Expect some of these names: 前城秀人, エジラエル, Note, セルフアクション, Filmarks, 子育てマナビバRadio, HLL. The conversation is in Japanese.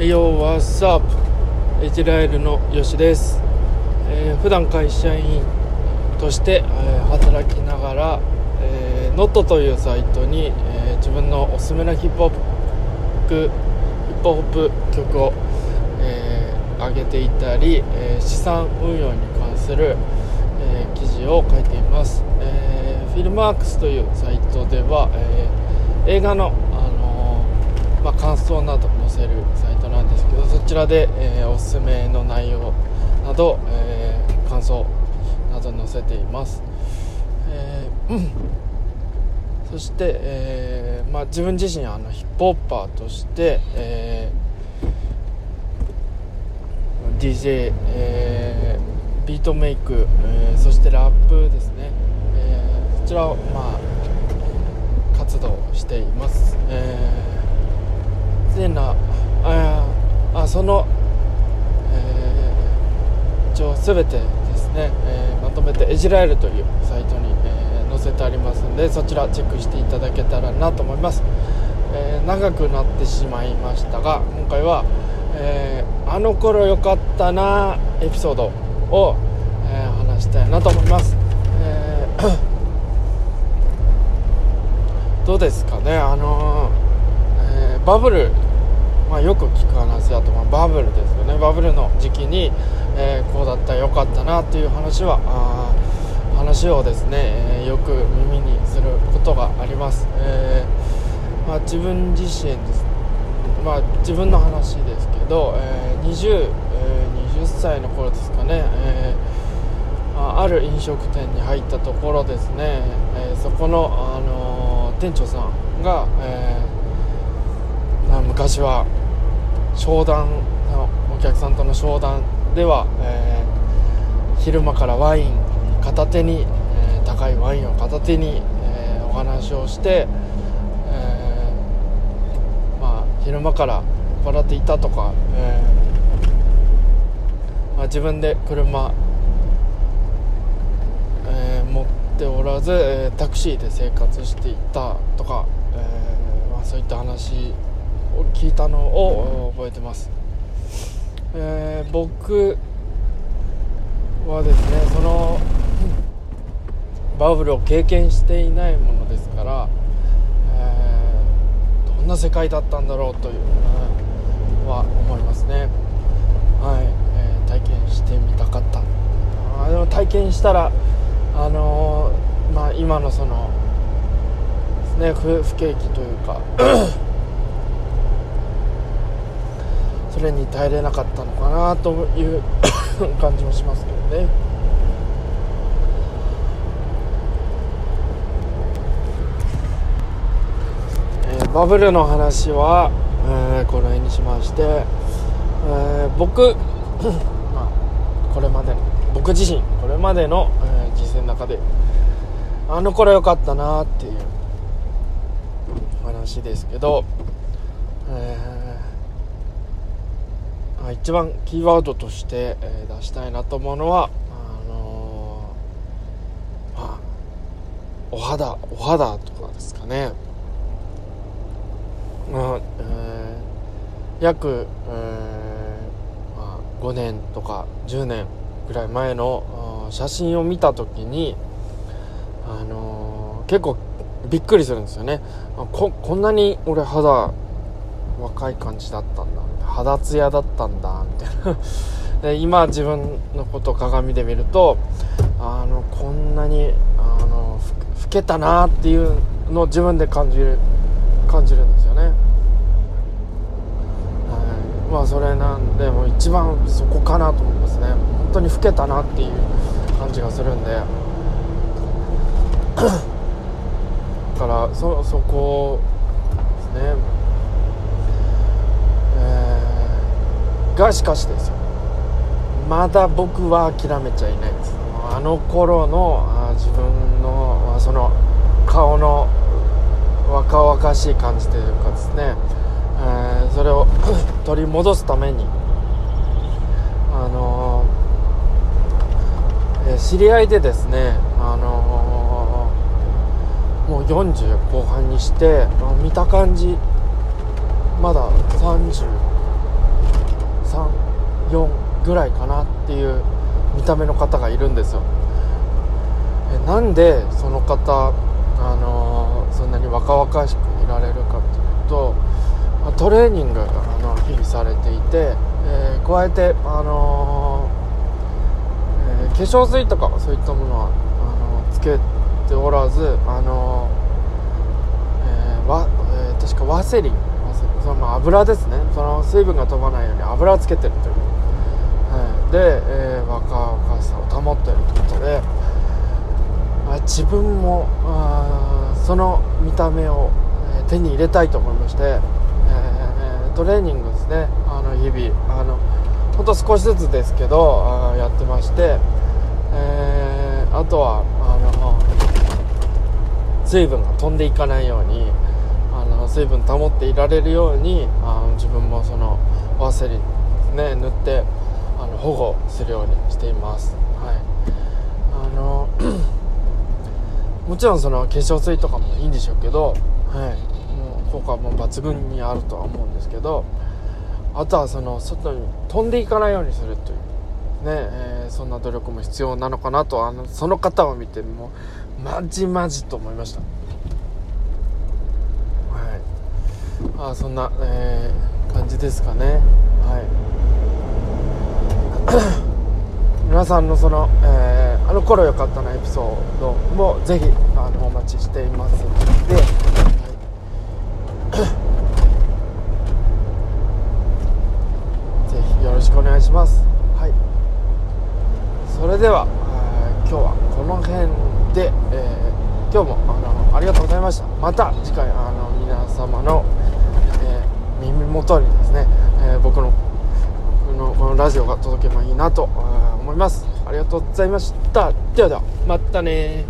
Yo, what's up? HLL のよしです。普段会社員として、働きながら、Note というサイトに、自分のおすすめなヒップホップ曲を、上げていたり、資産運用に関する、記事を書いています。Filmarks というサイトでは、映画の感想など載せるサイトなんですけど、そちらで、おすすめの内容など、感想など載せています。そして、自分自身ヒップホッパーとして、DJ、ビートメイク、そしてラップですね、そちらを、活動しています。一応すべてですね、まとめてエジラエルというサイトに、載せてありますので、そちらチェックしていただけたらなと思います。長くなってしまいましたが、今回は、あの頃良かったなエピソードを、話したいなと思います。どうですかね、バブル、よく聞く話だと、バブルですよね。バブルの時期に、こうだったらよかったなという話をですね、よく耳にすることがあります。自分自身です、自分の話ですけど、20歳の頃ですかね、ある飲食店に入ったところですね、そこの、店長さんが、昔は商談のお客さんとの商談では、昼間からワイン片手に、高いワインを片手に、お話をして、昼間から酔っ払っていたとか、自分で車、持っておらず、タクシーで生活していたとか、そういった話聞いたのを覚えてます。僕はですね、そのバブルを経験していないものですから、どんな世界だったんだろうというのは思いますね。体験してみたかった。でも体験したら、今のそのですね、不景気というかそれに耐えれなかったのかなという感じもしますけどね。バブルの話は、この辺にしまして、僕自身これまでの、人生の中であの頃良かったなっていう話ですけど、一番キーワードとして出したいなと思うのは、お肌とかですかね。約、5年とか10年ぐらい前の写真を見たときに、結構びっくりするんですよね。こんなに俺肌若い感じだったんだ、肌ツヤだったんだみたいなで、今自分のことを鏡で見ると、こんなに老けたなっていうのを自分で感じるんですよね。それなんで、もう一番そこかなと思いますね。本当に老けたなっていう感じがするんでだからそこですねが、しかしですよ、まだ僕は諦めちゃいないです。あの頃の自分のその顔の若々しい感じというかですね、それを取り戻すために、知り合いでですね、もう40後半にして、見た感じまだ30 4ぐらいかなっていう見た目の方がいるんですよ。なんでその方、そんなに若々しくいられるかというと、トレーニングが日々されていて、加えて、化粧水とかそういったものはつけておらず、確かワセリンその油ですね、その水分が飛ばないように油をつけてるという、で、若々しさを保っているということで、自分もその見た目を手に入れたいと思いまして、トレーニングですね、日々ほんと少しずつですけどやってまして、あとは水分が飛んでいかないように水分保っていられるように自分もそのワセリンですね塗って保護するようにしています、もちろんその化粧水とかもいいんでしょうけど、もう効果はもう抜群にあるとは思うんですけど、あとはその外に飛んでいかないようにするという、そんな努力も必要なのかなとその方を見てもまじと思いました。そんな、感じですかね。皆さんのその、あの頃良かったなエピソードもぜひお待ちしていますので、ぜひよろしくお願いします。それでは今日はこの辺で、今日もありがとうございました。また次回皆様の耳元にですね、僕のこのラジオが届けばいいなと思います。ありがとうございました。ではでは、またね。